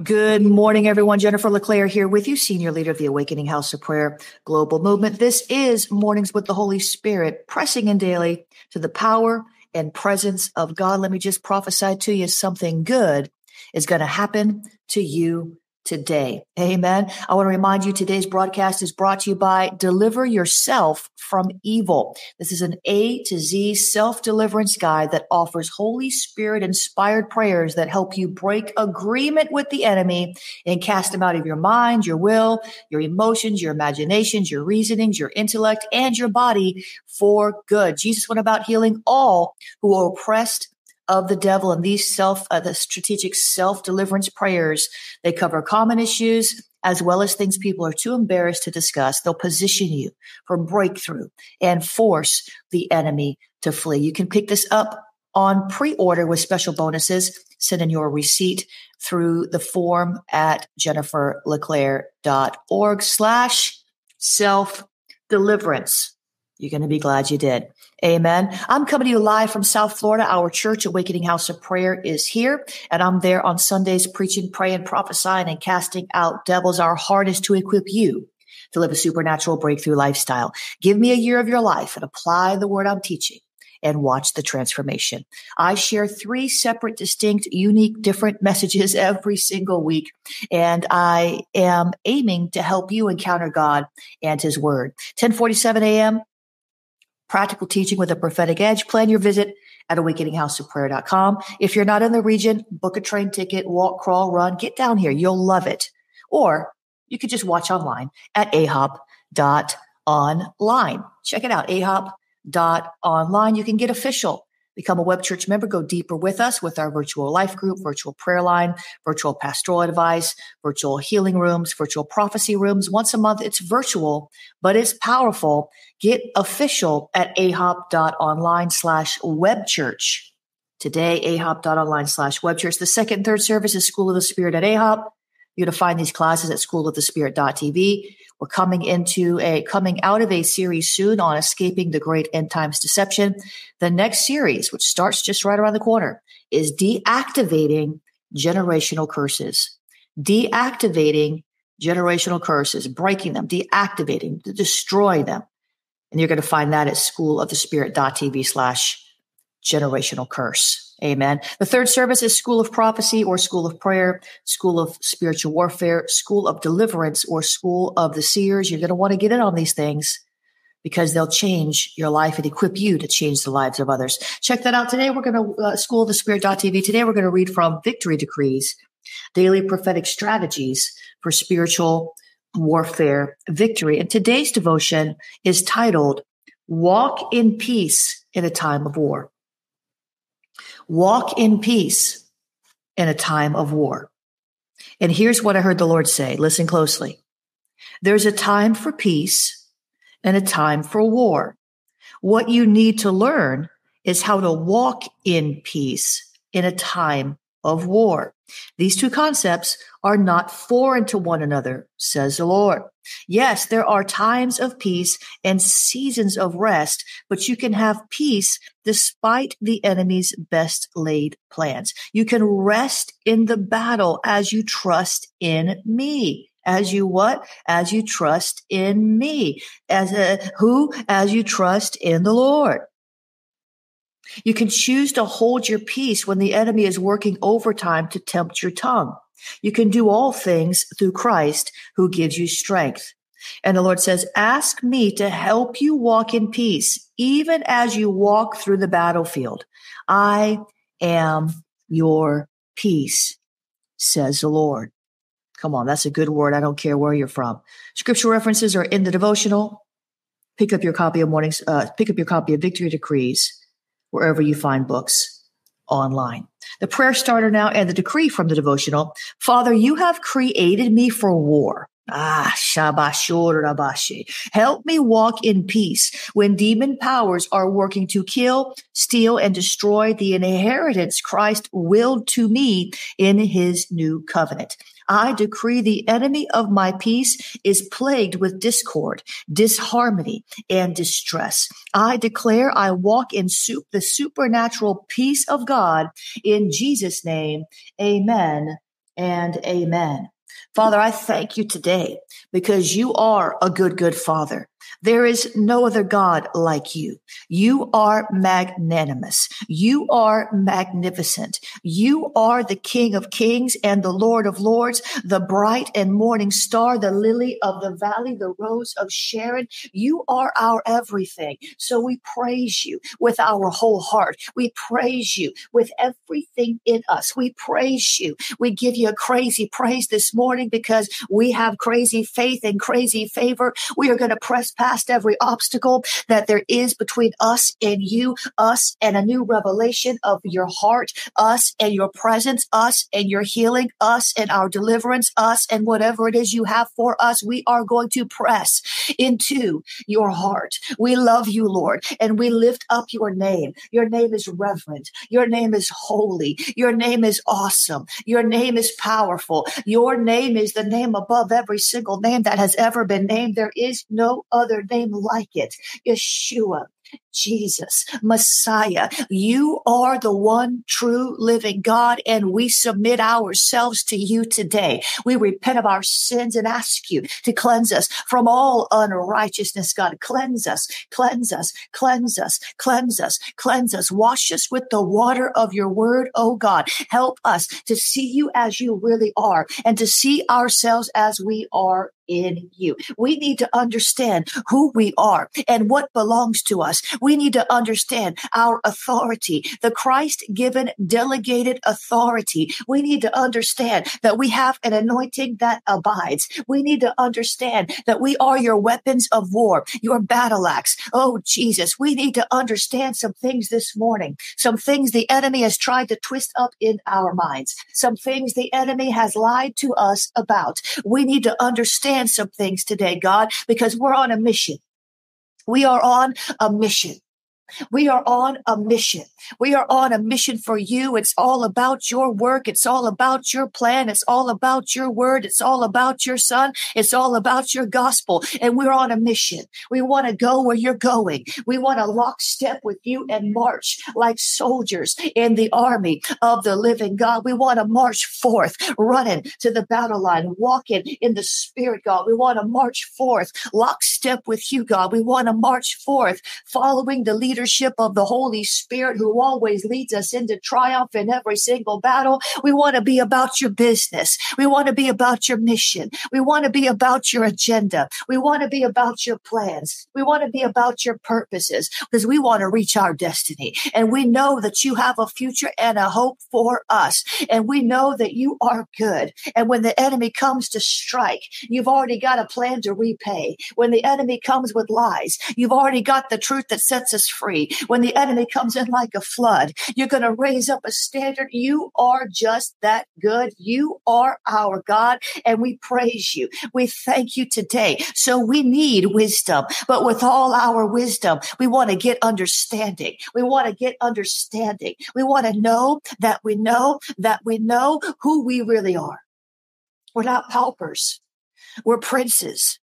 Good morning, everyone. Jennifer LeClaire here with you, Senior Leader of the Awakening House of Prayer Global Movement. This is Mornings with the Holy Spirit, pressing in daily to the power and presence of God. Let me just prophesy to you, something good is going to happen to you today. Amen. I want to remind you today's broadcast is brought to you by Deliver Yourself from Evil. This is an A to Z self-deliverance guide that offers Holy Spirit-inspired prayers that help you break agreement with the enemy and cast him out of your mind, your will, your emotions, your imaginations, your reasonings, your intellect, and your body for good. Jesus went about healing all who are oppressed of the devil, and these the strategic self-deliverance prayers, they cover common issues as well as things people are too embarrassed to discuss. They'll position you for breakthrough and force the enemy to flee. You can pick this up on pre-order with special bonuses. Send in your receipt through the form at jenniferleclaire.org/self-deliverance. You're going to be glad you did. Amen. I'm coming to you live from South Florida. Our church, Awakening House of Prayer, is here, and I'm there on Sundays preaching, praying, prophesying, and casting out devils. Our heart is to equip you to live a supernatural breakthrough lifestyle. Give me a year of your life and apply the word I'm teaching and watch the transformation. I share three separate, distinct, unique, different messages every single week, and I am aiming to help you encounter God and his word. 10:47 a.m., practical teaching with a prophetic edge. Plan your visit at awakeninghouseofprayer.com. If you're not in the region, book a train ticket, walk, crawl, run, get down here. You'll love it. Or you could just watch online at ahop.online. Check it out, ahop.online. You can get official. Become a web church member. Go deeper with us with our virtual life group, virtual prayer line, virtual pastoral advice, virtual healing rooms, virtual prophecy rooms. Once a month, it's virtual, but it's powerful. Get official at ahop.online/webchurch. Today, ahop.online/webchurch. The second and third service is School of the Spirit at ahop. You're going to find these classes at schoolofthespirit.tv. We're coming out of a series soon on escaping the great end times deception. The next series, which starts just right around the corner, is deactivating generational curses. Deactivating generational curses, breaking them, deactivating, destroying them. And you're going to find that at schoolofthespirit.tv/generational curse. Amen. The third service is School of Prophecy or School of Prayer, School of Spiritual Warfare, School of Deliverance, or School of the Seers. You're going to want to get in on these things because they'll change your life and equip you to change the lives of others. Check that out today. We're going to schoolofthespirit.tv. Today we're going to read from Victory Decrees, Daily Prophetic Strategies for Spiritual Warfare Victory. And today's devotion is titled Walk in Peace in a Time of War. Walk in peace in a time of war. And here's what I heard the Lord say. Listen closely. There's a time for peace and a time for war. What you need to learn is how to walk in peace in a time of war. These two concepts are not foreign to one another, says the Lord. Yes, there are times of peace and seasons of rest, but you can have peace despite the enemy's best laid plans. You can rest in the battle as you trust in me. As you what? As you trust in me. As you trust in the Lord. You can choose to hold your peace when the enemy is working overtime to tempt your tongue. You can do all things through Christ who gives you strength. And the Lord says, ask me to help you walk in peace, even as you walk through the battlefield. I am your peace, says the Lord. Come on, that's a good word. I don't care where you're from. Scripture references are in the devotional. Pick up your copy of Victory Decrees wherever you find books online. The prayer starter now and the decree from the devotional. Father, you have created me for war. Shabashor rabashi. Help me walk in peace when demon powers are working to kill, steal, and destroy the inheritance Christ willed to me in his new covenant. I decree the enemy of my peace is plagued with discord, disharmony, and distress. I declare I walk in the supernatural peace of God in Jesus' name. Amen and amen. Father, I thank you today because you are a good, good Father. There is no other God like you. You are magnanimous. You are magnificent. You are the King of Kings and the Lord of Lords, the bright and morning star, the lily of the valley, the rose of Sharon. You are our everything. So we praise you with our whole heart. We praise you with everything in us. We praise you. We give you a crazy praise this morning because we have crazy faith and crazy favor. We are going to press past every obstacle that there is between us and you, us and a new revelation of your heart, us and your presence, us and your healing, us and our deliverance, us and whatever it is you have for us. We are going to press into your heart. We love you, Lord, and we lift up your name. Your name is reverent. Your name is holy. Your name is awesome. Your name is powerful. Your name is the name above every single name that has ever been named. There is no other name like it. Yeshua, Jesus, Messiah, you are the one true living God, and we submit ourselves to you today. We repent of our sins and ask you to cleanse us from all unrighteousness, God. Cleanse us, cleanse us, cleanse us, cleanse us, cleanse us. Wash us with the water of your word, oh God. Help us to see you as you really are and to see ourselves as we are in you. We need to understand who we are and what belongs to us. We need to understand our authority, the Christ-given delegated authority. We need to understand that we have an anointing that abides. We need to understand that we are your weapons of war, your battle axe. Oh, Jesus, we need to understand some things this morning, some things the enemy has tried to twist up in our minds, some things the enemy has lied to us about. We need to understand some things today, God, because we're on a mission. We are on a mission. We are on a mission. We are on a mission for you. It's all about your work. It's all about your plan. It's all about your word. It's all about your son. It's all about your gospel. And we're on a mission. We want to go where you're going. We want to lockstep with you and march like soldiers in the army of the living God. We want to march forth, running to the battle line, walking in the spirit, God. We want to march forth, lockstep with you, God. We want to march forth, following the leadership of the Holy Spirit, who always leads us into triumph in every single battle. We want to be about your business. We want to be about your mission. We want to be about your agenda. We want to be about your plans. We want to be about your purposes, because we want to reach our destiny. And we know that you have a future and a hope for us. And we know that you are good. And when the enemy comes to strike, you've already got a plan to repay. When the enemy comes with lies, you've already got the truth that sets us free. When the enemy comes in like a flood, you're going to raise up a standard. You are just that good. You are our God, and we praise you. We thank you today. So we need wisdom, but with all our wisdom, we want to get understanding. We want to get understanding. We want to know that we know that we know who we really are. We're not paupers. We're princes.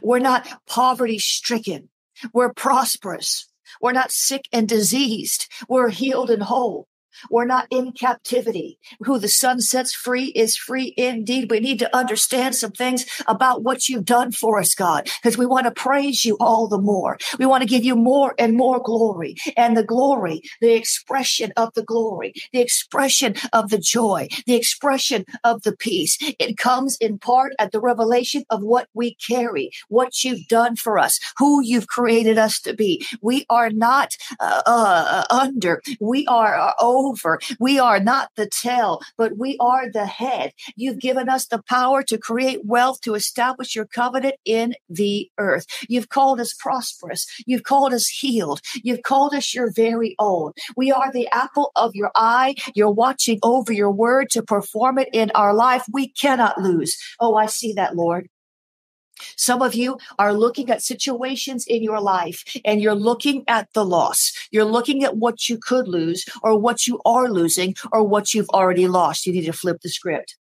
We're not poverty stricken. We're prosperous. We're not sick and diseased. We're healed and whole. We're not in captivity. Who the sun sets free is free indeed. We need to understand some things about what you've done for us, God, because we want to praise you all the more. We want to give you more and more glory, and the glory, the expression of the glory, the expression of the joy, the expression of the peace. It comes in part at the revelation of what we carry, what you've done for us, who you've created us to be. We are not under. We are over. We are not the tail, but we are the head. You've given us the power to create wealth, to establish your covenant in the earth. You've called us prosperous. You've called us healed. You've called us your very own. We are the apple of your eye. You're watching over your word to perform it in our life. We cannot lose. Oh, I see that, Lord. Some of you are looking at situations in your life, and you're looking at the loss. You're looking at what you could lose, or what you are losing, or what you've already lost. You need to flip the script.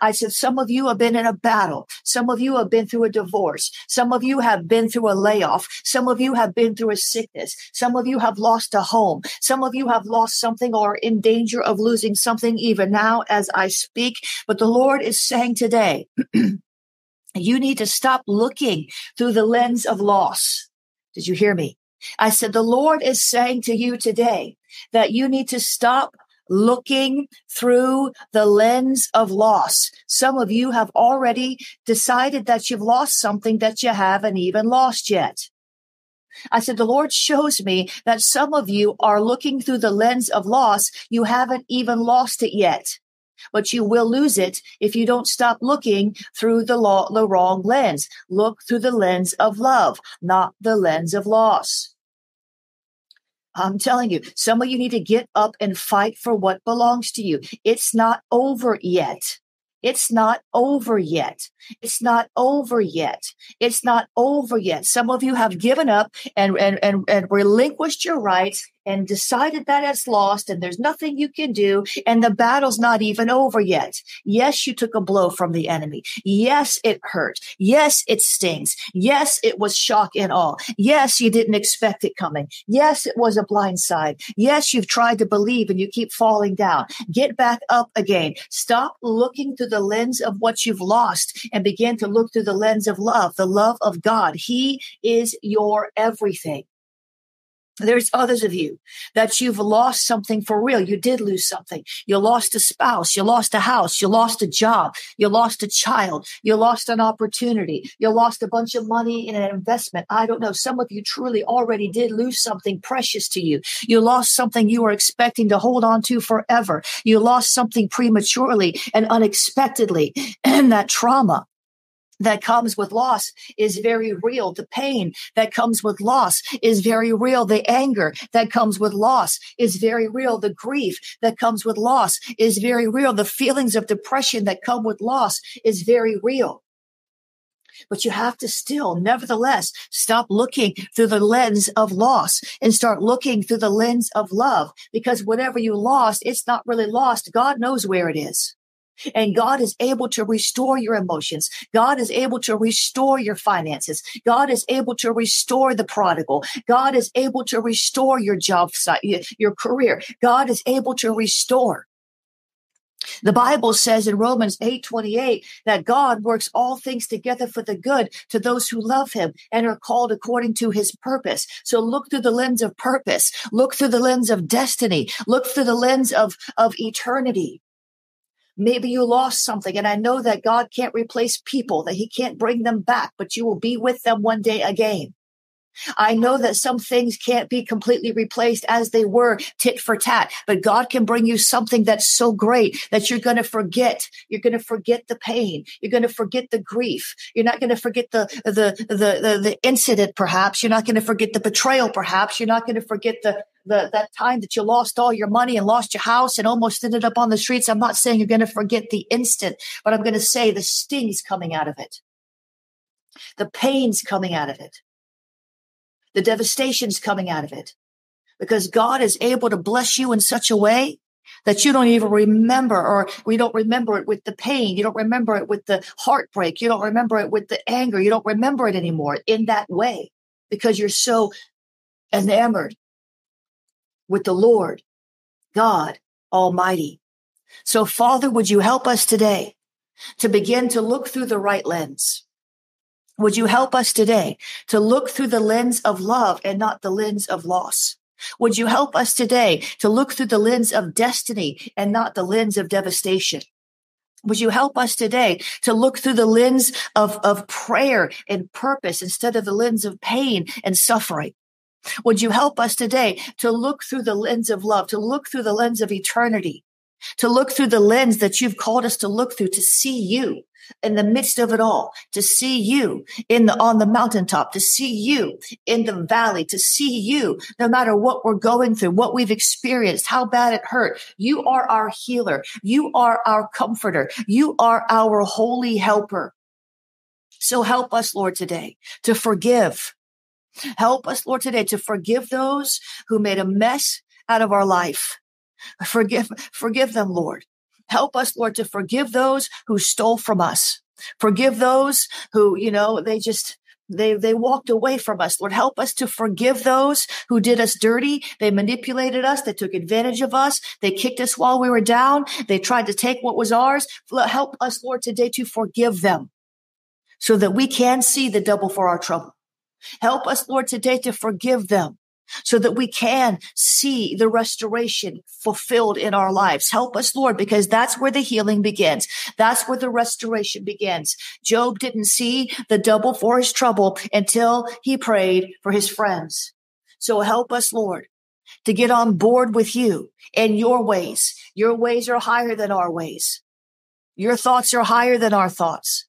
I said, some of you have been in a battle. Some of you have been through a divorce. Some of you have been through a layoff. Some of you have been through a sickness. Some of you have lost a home. Some of you have lost something or are in danger of losing something even now as I speak. But the Lord is saying today, you need to stop looking through the lens of loss. Did you hear me? I said, the Lord is saying to you today that you need to stop looking through the lens of loss. Some of you have already decided that you've lost something that you haven't even lost yet. I said, the Lord shows me that some of you are looking through the lens of loss. You haven't even lost it yet, but you will lose it if you don't stop looking through the wrong lens. Look through the lens of love, not the lens of loss. I'm telling you, some of you need to get up and fight for what belongs to you. It's not over yet. It's not over yet. It's not over yet. It's not over yet. Some of you have given up and relinquished your rights and decided that it's lost and there's nothing you can do. And the battle's not even over yet. Yes, you took a blow from the enemy. Yes, it hurt. Yes, it stings. Yes, it was shock and awe. Yes, you didn't expect it coming. Yes, it was a blindside. Yes, you've tried to believe and you keep falling down. Get back up again. Stop looking through the lens of what you've lost and begin to look through the lens of love, the love of God. He is your everything. There's others of you that you've lost something for real. You did lose something. You lost a spouse. You lost a house. You lost a job. You lost a child. You lost an opportunity. You lost a bunch of money in an investment. I don't know. Some of you truly already did lose something precious to you. You lost something you were expecting to hold on to forever. You lost something prematurely and unexpectedly. And that trauma that comes with loss is very real. The pain that comes with loss is very real. The anger that comes with loss is very real. The grief that comes with loss is very real. The feelings of depression that come with loss is very real. But you have to still, nevertheless, stop looking through the lens of loss and start looking through the lens of love, because whatever you lost, it's not really lost. God knows where it is. And God is able to restore your emotions. God is able to restore your finances. God is able to restore the prodigal. God is able to restore your job site, your career. God is able to restore. The Bible says in Romans 8:28 that God works all things together for the good to those who love him and are called according to his purpose. So look through the lens of purpose. Look through the lens of destiny. Look through the lens of eternity. Maybe you lost something, and I know that God can't replace people, that he can't bring them back, but you will be with them one day again. I know that some things can't be completely replaced as they were, tit for tat, but God can bring you something that's so great that you're going to forget. You're going to forget the pain. You're going to forget the grief. You're not going to forget the incident, perhaps. You're not going to forget the betrayal, perhaps. You're not going to forget that time that you lost all your money and lost your house and almost ended up on the streets. I'm not saying you're going to forget the instant, but I'm going to say the stings coming out of it. The pains coming out of it. The devastation's coming out of it, because God is able to bless you in such a way that you don't even remember, or we don't remember it with the pain. You don't remember it with the heartbreak. You don't remember it with the anger. You don't remember it anymore in that way, because you're so enamored with the Lord God Almighty. So Father, would you help us today to begin to look through the right lens? Would you help us today to look through the lens of love and not the lens of loss? Would you help us today to look through the lens of destiny and not the lens of devastation? Would you help us today to look through the lens of prayer and purpose instead of the lens of pain and suffering? Would you help us today to look through the lens of love, to look through the lens of eternity, to look through the lens that you've called us to look through, to see you in the midst of it all, to see you on the mountaintop, to see you in the valley, to see you no matter what we're going through, what we've experienced, how bad it hurt. You are our healer. You are our comforter. You are our holy helper. So help us, Lord, today to forgive. Help us, Lord, today to forgive those who made a mess out of our life. Forgive them, Lord. Help us, Lord, to forgive those who stole from us. Forgive those who, they walked away from us. Lord, help us to forgive those who did us dirty. They manipulated us. They took advantage of us. They kicked us while we were down. They tried to take what was ours. Help us, Lord, today to forgive them so that we can see the double for our trouble. Help us, Lord, today to forgive them so that we can see the restoration fulfilled in our lives. Help us, Lord, because that's where the healing begins. That's where the restoration begins. Job didn't see the double for his trouble until he prayed for his friends. So help us, Lord, to get on board with you and your ways. Your ways are higher than our ways. Your thoughts are higher than our thoughts.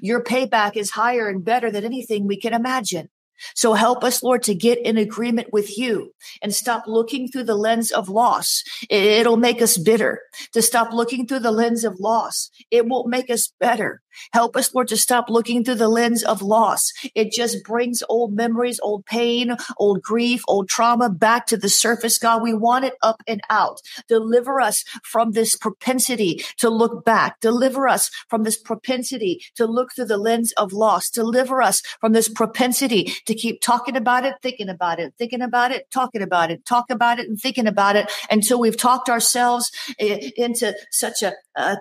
Your payback is higher and better than anything we can imagine. So help us, Lord, to get in agreement with you and stop looking through the lens of loss. It'll make us bitter. To stop looking through the lens of loss, it won't make us better. Help us, Lord, to stop looking through the lens of loss. It just brings old memories, old pain, old grief, old trauma back to the surface. God, we want it up and out. Deliver us from this propensity to look back. Deliver us from this propensity to look through the lens of loss. Deliver us from this propensity to keep talking about it, thinking about it, thinking about it, talking about it, talk about it, and thinking about it until we've talked ourselves into such a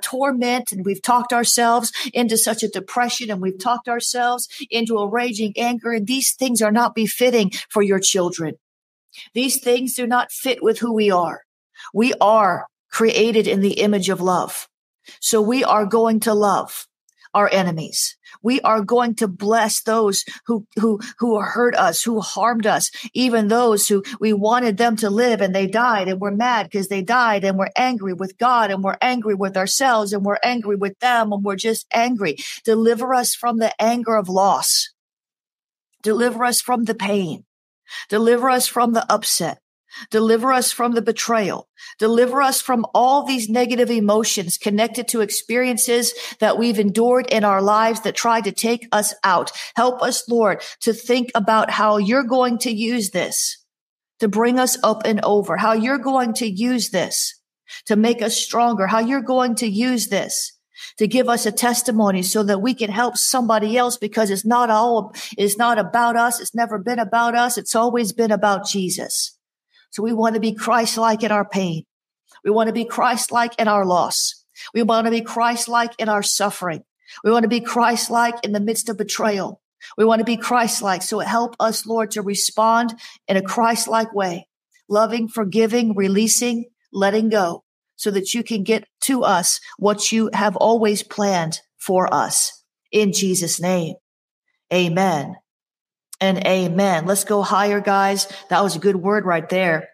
torment, and we've talked ourselves into such a depression, and we've talked ourselves into a raging anger. And these things are not befitting for your children. These things do not fit with who we are. We are created in the image of love. So we are going to love our enemies. We are going to bless those who hurt us, who harmed us, even those who we wanted them to live and they died, and we're mad because they died, and we're angry with God, and we're angry with ourselves, and we're angry with them, and we're just angry. Deliver us from the anger of loss. Deliver us from the pain. Deliver us from the upset. Deliver us from the betrayal. Deliver us from all these negative emotions connected to experiences that we've endured in our lives that try to take us out. Help us, Lord, to think about how you're going to use this to bring us up and over, how you're going to use this to make us stronger, how you're going to use this to give us a testimony so that we can help somebody else, because it's not about us. It's never been about us. It's always been about Jesus. So we want to be Christ-like in our pain. We want to be Christ-like in our loss. We want to be Christ-like in our suffering. We want to be Christ-like in the midst of betrayal. We want to be Christ-like. So help us, Lord, to respond in a Christ-like way, loving, forgiving, releasing, letting go, so that you can get to us what you have always planned for us. In Jesus' name, amen. And amen. Let's go higher, guys. That was a good word right there.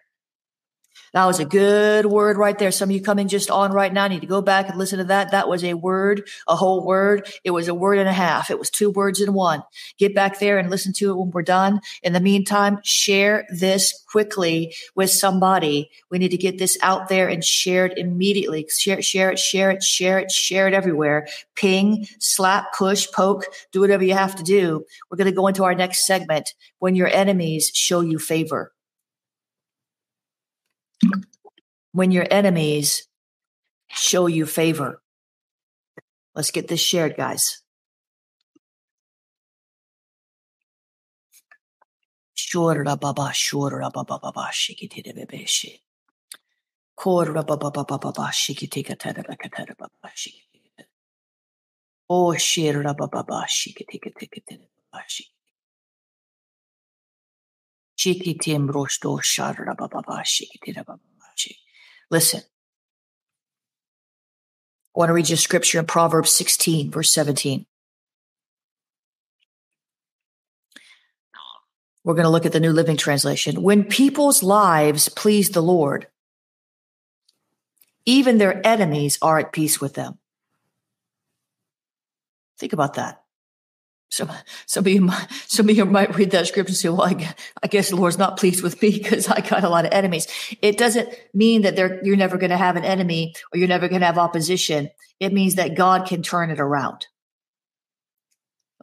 That was a good word right there. Some of you coming just on right now need to go back and listen to that. That was a word, a whole word. It was a word and a half. It was 2 words in 1. Get back there and listen to it when we're done. In the meantime, share this quickly with somebody. We need to get this out there and share it immediately. Share it everywhere. Ping, slap, push, poke, do whatever you have to do. We're going to go into our next segment, When Your Enemies Show You Favor. When your enemies show you favor. Let's get this shared, guys. Listen, I want to read you scripture in Proverbs 16, verse 17. We're going to look at the New Living Translation. When people's lives please the Lord, even their enemies are at peace with them. Think about that. Some of you might read that scripture and say, well, I guess the Lord's not pleased with me because I got a lot of enemies. It doesn't mean that you're never going to have an enemy or you're never going to have opposition. It means that God can turn it around.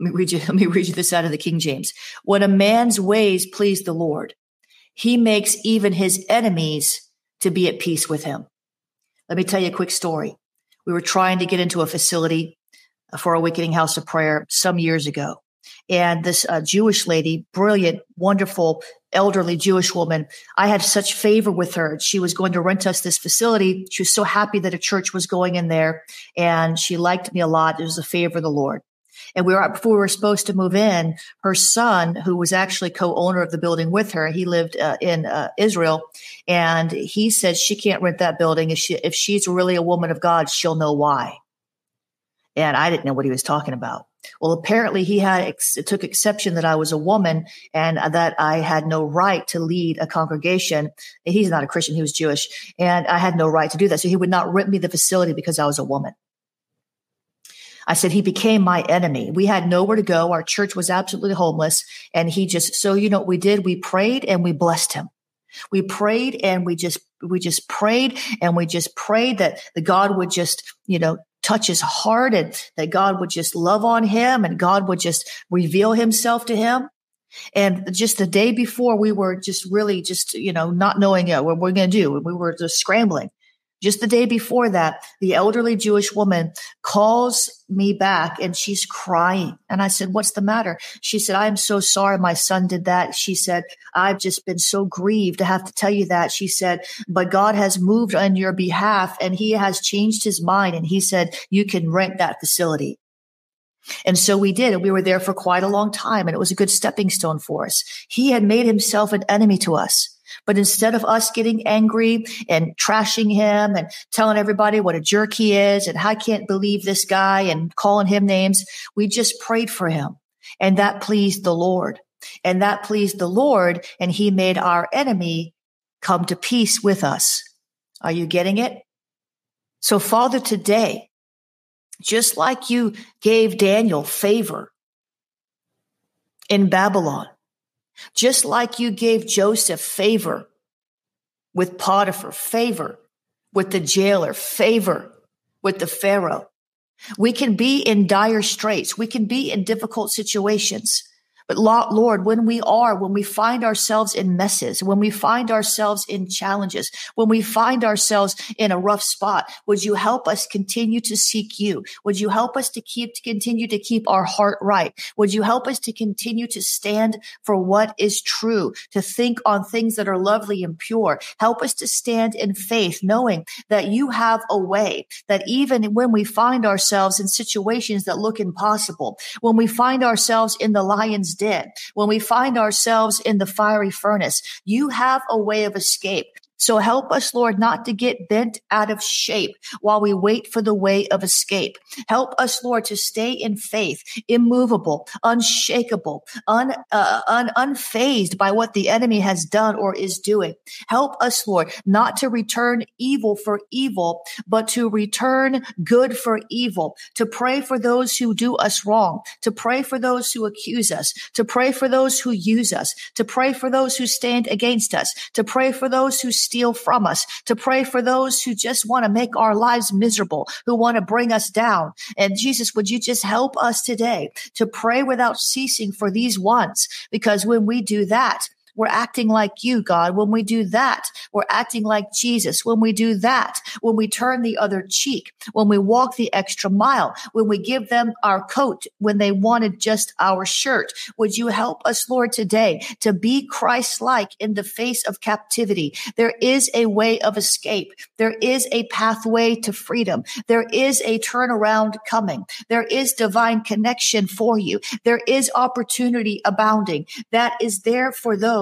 Let me read you this out of the King James. When a man's ways please the Lord, he makes even his enemies to be at peace with him. Let me tell you a quick story. We were trying to get into a facility for Awakening House of Prayer some years ago. And this Jewish lady, brilliant, wonderful, elderly Jewish woman, I had such favor with her. She was going to rent us this facility. She was so happy that a church was going in there, and she liked me a lot. It was a favor of the Lord. And we were, before we were supposed to move in, her son, who was actually co-owner of the building with her, he lived in Israel, and he said she can't rent that building. If she's really a woman of God, she'll know why. And I didn't know what he was talking about. Well, apparently he had took exception that I was a woman and that I had no right to lead a congregation. He's not a Christian. He was Jewish. And I had no right to do that. So he would not rent me the facility because I was a woman. I said, he became my enemy. We had nowhere to go. Our church was absolutely homeless. And he just, so you know what we did? We prayed and we blessed him. We prayed and we just prayed that the God would just, you know, touch his heart and that God would just love on him and God would just reveal himself to him. And just the day before, we were just really just, you know, not knowing what we're going to do. We were just scrambling. Just the day before that, the elderly Jewish woman calls me back and she's crying. And I said, what's the matter? She said, I am so sorry my son did that. She said, I've just been so grieved to have to tell you that. She said, but God has moved on your behalf and he has changed his mind. And he said, you can rent that facility. And so we did. And we were there for quite a long time. And it was a good stepping stone for us. He had made himself an enemy to us. But instead of us getting angry and trashing him and telling everybody what a jerk he is and I can't believe this guy and calling him names, we just prayed for him. And that pleased the Lord. And that pleased the Lord. And he made our enemy come to peace with us. Are you getting it? So Father, today, just like you gave Daniel favor in Babylon, just like you gave Joseph favor with Potiphar, favor with the jailer, favor with the Pharaoh. We can be in dire straits. We can be in difficult situations. But Lord, when we find ourselves in messes, when we find ourselves in challenges, when we find ourselves in a rough spot, would you help us continue to seek you? Would you help us to continue to keep our heart right? Would you help us to continue to stand for what is true, to think on things that are lovely and pure? Help us to stand in faith, knowing that you have a way, that even when we find ourselves in situations that look impossible, when we find ourselves in the lion's den, when we find ourselves in the fiery furnace, you have a way of escape. So help us, Lord, not to get bent out of shape while we wait for the way of escape. Help us, Lord, to stay in faith, immovable, unshakable, unfazed by what the enemy has done or is doing. Help us, Lord, not to return evil for evil, but to return good for evil, to pray for those who do us wrong, to pray for those who accuse us, to pray for those who use us, to pray for those who stand against us, to pray for those who steal from us, to pray for those who just want to make our lives miserable, who want to bring us down. And Jesus, would you just help us today to pray without ceasing for these ones? Because when we do that, we're acting like you, God. When we do that, we're acting like Jesus. When we do that, when we turn the other cheek, when we walk the extra mile, when we give them our coat, when they wanted just our shirt, would you help us, Lord, today to be Christ-like in the face of captivity? There is a way of escape. There is a pathway to freedom. There is a turnaround coming. There is divine connection for you. There is opportunity abounding that is there for those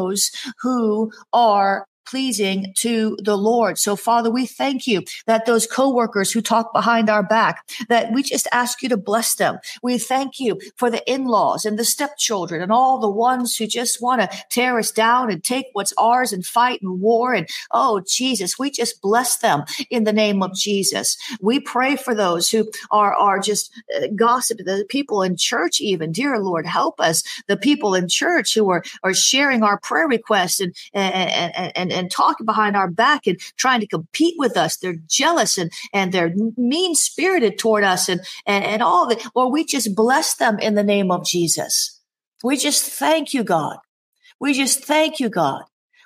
who are pleasing to the Lord. So, Father, we thank you that those coworkers who talk behind our back, that we just ask you to bless them. We thank you for the in-laws and the stepchildren and all the ones who just want to tear us down and take what's ours and fight and war. And, oh, Jesus, we just bless them in the name of Jesus. We pray for those who are just gossip, the people in church even. Dear Lord, help us, the people in church who are sharing our prayer requests and talking behind our back and trying to compete with us. They're jealous and they're mean-spirited toward us and all that. Lord, we just bless them in the name of Jesus. We just thank you, God. We just thank you, God.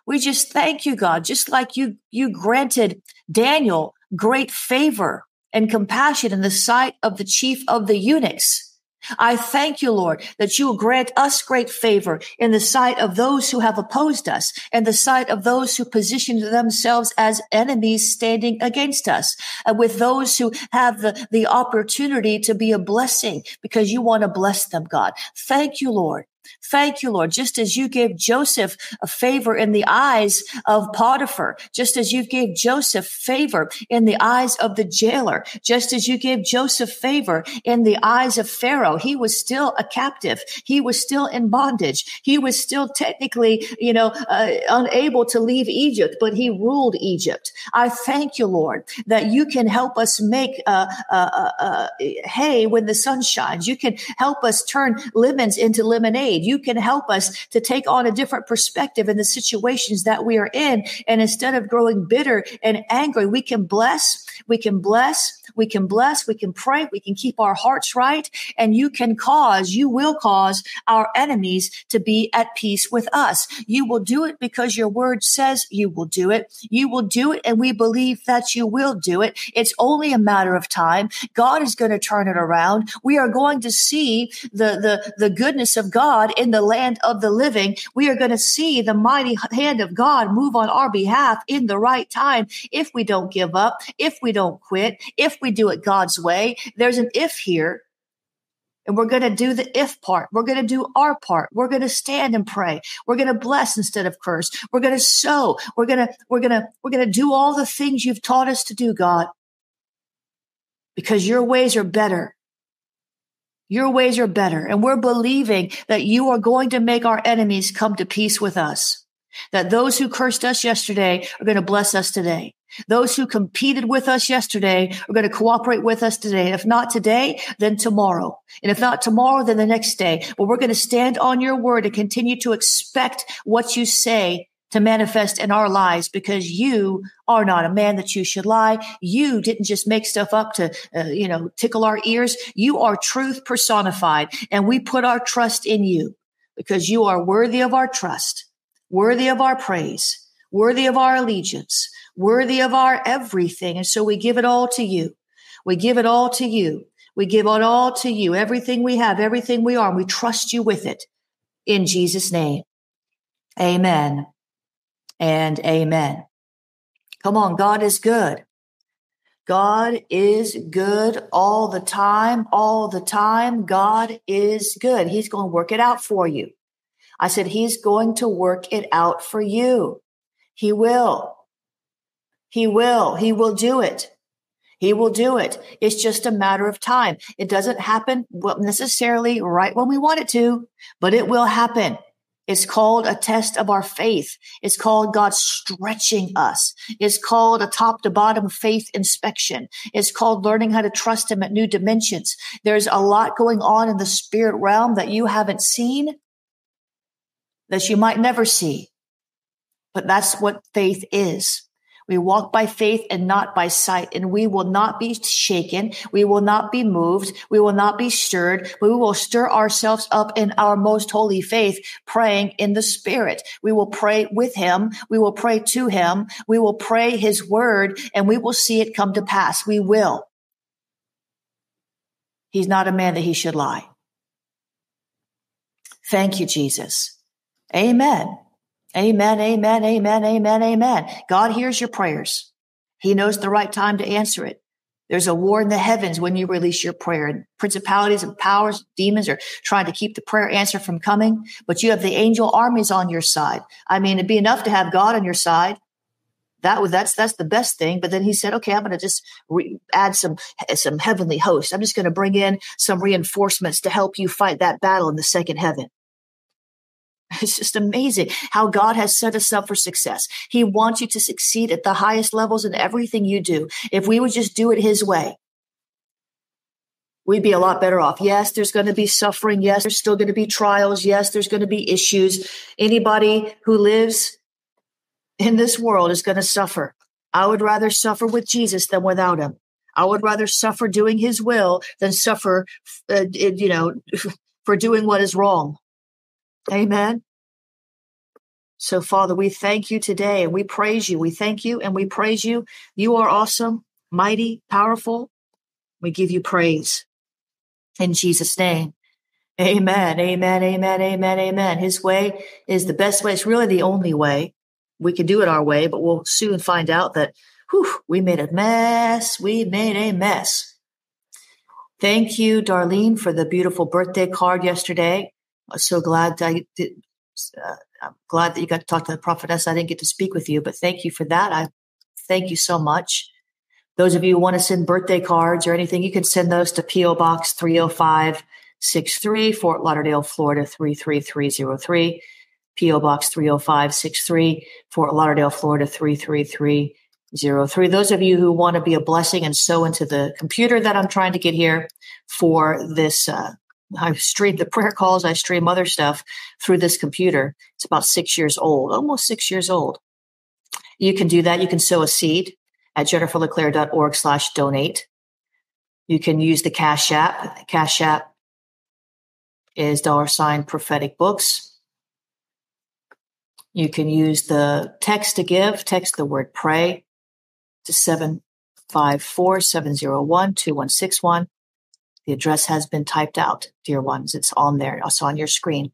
We just thank you, God. Just like you granted Daniel great favor and compassion in the sight of the chief of the eunuchs. I thank you, Lord, that you will grant us great favor in the sight of those who have opposed us and the sight of those who position themselves as enemies standing against us, and with those who have the opportunity to be a blessing because you want to bless them, God. Thank you, Lord. Thank you, Lord. Just as you gave Joseph a favor in the eyes of Potiphar, just as you gave Joseph favor in the eyes of the jailer, just as you gave Joseph favor in the eyes of Pharaoh, he was still a captive. He was still in bondage. He was still technically, unable to leave Egypt, but he ruled Egypt. I thank you, Lord, that you can help us make hay when the sun shines. You can help us turn lemons into lemonade. You can help us to take on a different perspective in the situations that we are in. And instead of growing bitter and angry, we can bless, we can pray, we can keep our hearts right. And you will cause our enemies to be at peace with us. You will do it because your word says you will do it. You will do it. And we believe that you will do it. It's only a matter of time. God is going to turn it around. We are going to see the goodness of God in the land of the living. We are going to see the mighty hand of God move on our behalf in the right time. If we don't give up, if we don't quit, if we do it God's way, there's an if here. And we're going to do the if part. We're going to do our part. We're going to stand and pray. We're going to bless instead of curse. We're going to sow. We're going to do all the things you've taught us to do, God, because your ways are better. Your ways are better, and we're believing that you are going to make our enemies come to peace with us, that those who cursed us yesterday are going to bless us today. Those who competed with us yesterday are going to cooperate with us today. If not today, then tomorrow. And if not tomorrow, then the next day. But we're going to stand on your word and continue to expect what you say to manifest in our lives, because you are not a man that you should lie. You didn't just make stuff up to, tickle our ears. You are truth personified, and we put our trust in you because you are worthy of our trust, worthy of our praise, worthy of our allegiance, worthy of our everything. And so we give it all to you. We give it all to you. We give it all to you, everything we have, everything we are, and we trust you with it. In Jesus' name, amen. And amen. Come on, God is good. God is good all the time, all the time. God is good. He's going to work it out for you. I said, he's going to work it out for you. He will. He will. He will do it. He will do it. It's just a matter of time. It doesn't happen necessarily right when we want it to, but it will happen. It's called a test of our faith. It's called God stretching us. It's called a top to bottom faith inspection. It's called learning how to trust him at new dimensions. There's a lot going on in the spirit realm that you haven't seen, that you might never see. But that's what faith is. We walk by faith and not by sight, and we will not be shaken. We will not be moved. We will not be stirred. We will stir ourselves up in our most holy faith, praying in the spirit. We will pray with him. We will pray to him. We will pray his word, and we will see it come to pass. We will. He's not a man that he should lie. Thank you, Jesus. Amen. Amen, amen, amen, amen, amen. God hears your prayers. He knows the right time to answer it. There's a war in the heavens when you release your prayer, and principalities and powers, demons are trying to keep the prayer answer from coming, but you have the angel armies on your side. I mean, it'd be enough to have God on your side. That's the best thing. But then he said, okay, I'm going to just add some heavenly hosts. I'm just going to bring in some reinforcements to help you fight that battle in the second heaven. It's just amazing how God has set us up for success. He wants you to succeed at the highest levels in everything you do. If we would just do it his way, we'd be a lot better off. Yes, there's going to be suffering. Yes, there's still going to be trials. Yes, there's going to be issues. Anybody who lives in this world is going to suffer. I would rather suffer with Jesus than without him. I would rather suffer doing his will than suffer, for doing what is wrong. Amen. So, Father, we thank you today and we praise you. We thank you and we praise you. You are awesome, mighty, powerful, We give you praise in Jesus' name. Amen, amen, amen, amen, amen. His way is the best way. It's really the only way. We can do it our way, but we'll soon find out that, whew, we made a mess. We made a mess. Thank you, Darlene, for the beautiful birthday card yesterday. I'm so glad I'm glad that you got to talk to the prophetess. I didn't get to speak with you, but thank you for that. I thank you so much. Those of you who want to send birthday cards or anything, you can send those to P.O. Box 30563, Fort Lauderdale, Florida 33303, P.O. Box 30563, Fort Lauderdale, Florida 33303. Those of you who want to be a blessing and sow into the computer that I'm trying to get here for this, I stream the prayer calls, I stream other stuff through this computer. It's about 6 years old, almost 6 years old. You can do that. You can sow a seed at jenniferleclaire.org/donate. You can use the Cash App. Cash App is $prophetic books. You can use the text to give, text the word pray to 754-701-2161. The address has been typed out, dear ones. It's on there, also on your screen.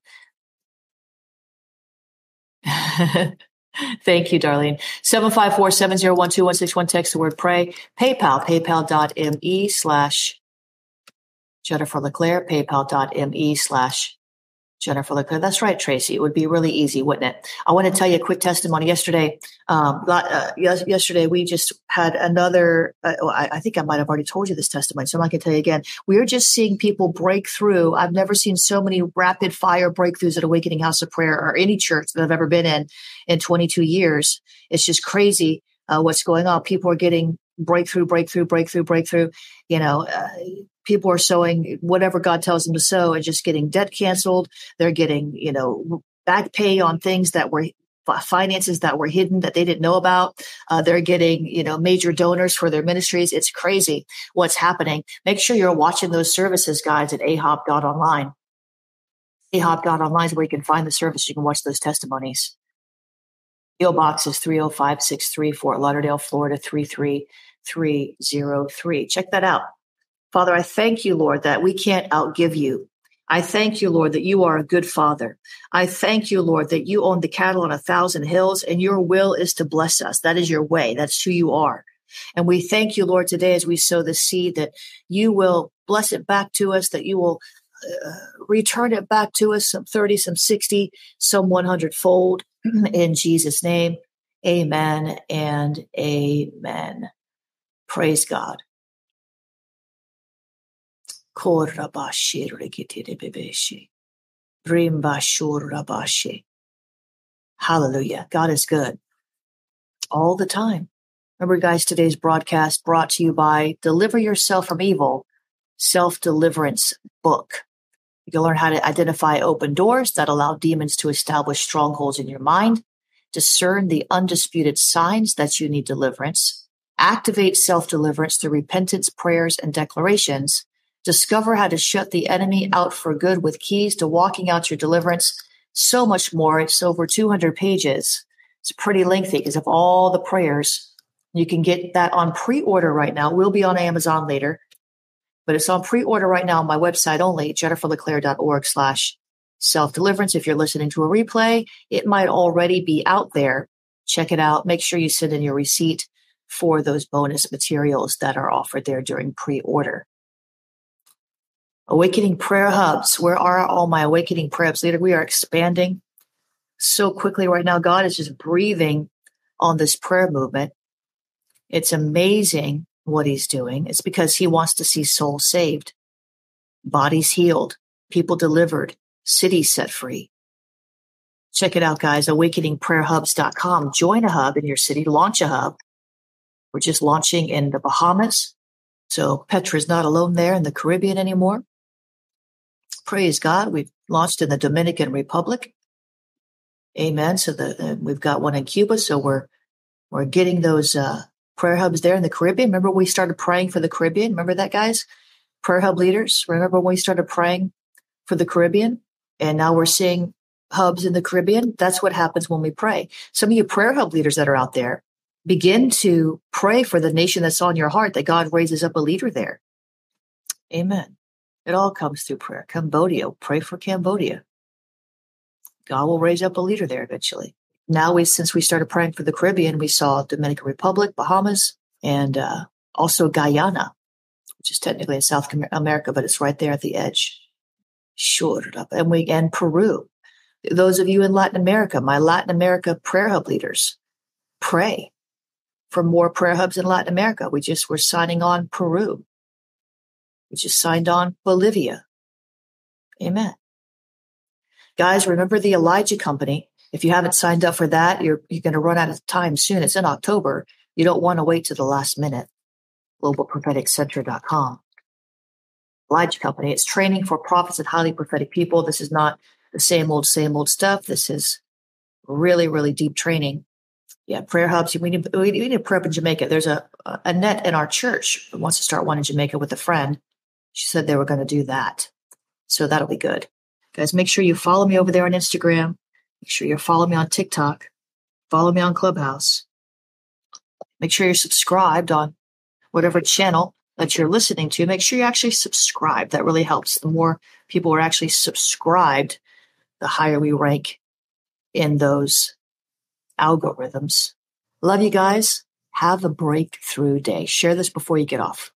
Thank you, Darlene. 754-701-2161, text the word pray. PayPal, paypal.me/JenniferLeClaire, paypal.me/JenniferLeClaire. That's right, Tracy. It would be really easy, wouldn't it? I want to tell you a quick testimony. Yesterday we just had another, I think I might have already told you this testimony, so I can tell you again. We are just seeing people break through. I've never seen so many rapid fire breakthroughs at Awakening House of Prayer or any church that I've ever been in 22 years. It's just crazy what's going on. People are getting breakthrough. You know, people are sowing whatever God tells them to sow and just getting debt canceled. They're getting, you know, back pay on things that were finances that were hidden that they didn't know about. They're getting, you know, major donors for their ministries. It's crazy what's happening. Make sure you're watching those services, guys, at ahop.online. ahop.online is where you can find the service. You can watch those testimonies. P.O. Box is 30563, Fort Lauderdale, Florida 33303. Check that out. Father, I thank you, Lord, that we can't outgive you. I thank you, Lord, that you are a good father. I thank you, Lord, that you own the cattle on 1,000 hills and your will is to bless us. That is your way. That's who you are. And we thank you, Lord, today as we sow the seed that you will bless it back to us, that you will return it back to us, some 30, some 60, some 100-fold. In Jesus' name, amen and amen. Praise God. Hallelujah. God is good all the time. Remember, guys, today's broadcast brought to you by Deliver Yourself from Evil, Self-Deliverance Book. You can learn how to identify open doors that allow demons to establish strongholds in your mind, discern the undisputed signs that you need deliverance, activate self-deliverance through repentance, prayers, and declarations, discover how to shut the enemy out for good with keys to walking out your deliverance, so much more. It's over 200 pages. It's pretty lengthy because of all the prayers. You can get that on pre-order right now. We'll be on Amazon later. But it's on pre-order right now on my website only, jenniferleclaire.org/self-deliverance. If you're listening to a replay, it might already be out there. Check it out. Make sure you send in your receipt for those bonus materials that are offered there during pre-order. Awakening Prayer Hubs. Where are all my Awakening Prayer Hubs? Leader, we are expanding so quickly right now. God is just breathing on this prayer movement. It's amazing what he's doing. It's because he wants to see souls saved, bodies healed, people delivered, cities set free. Check it out, guys. AwakeningPrayerHubs.com. Join a hub in your city. Launch a hub. We're just launching in the Bahamas. So Petra's not alone there in the Caribbean anymore. Praise God. We've launched in the Dominican Republic. Amen. So we've got one in Cuba. So we're getting those prayer hubs there in the Caribbean. Remember we started praying for the Caribbean? Remember that, guys? Prayer hub leaders. Remember when we started praying for the Caribbean? And now we're seeing hubs in the Caribbean. That's what happens when we pray. Some of you prayer hub leaders that are out there, begin to pray for the nation that's on your heart, that God raises up a leader there. Amen. It all comes through prayer. Cambodia, pray for Cambodia. God will raise up a leader there eventually. Now, since we started praying for the Caribbean, we saw Dominican Republic, Bahamas, and also Guyana, which is technically in South America, but it's right there at the edge. Sure. And Peru. Those of you in Latin America, my Latin America prayer hub leaders, pray for more prayer hubs in Latin America. We just were signing on Peru. We just signed on Bolivia. Amen. Guys, remember the Elijah Company. If you haven't signed up for that, you're going to run out of time soon. It's in October. You don't want to wait to the last minute. Globalpropheticcenter.com. Elijah Company. It's training for prophets and highly prophetic people. This is not the same old stuff. This is really, really deep training. Yeah, prayer hubs. We need a prayer in Jamaica. There's a net in our church that wants to start one in Jamaica with a friend. She said they were going to do that. So that'll be good. Guys, make sure you follow me over there on Instagram. Make sure you follow me on TikTok. Follow me on Clubhouse. Make sure you're subscribed on whatever channel that you're listening to. Make sure you actually subscribe. That really helps. The more people are actually subscribed, the higher we rank in those algorithms. Love you guys. Have a breakthrough day. Share this before you get off.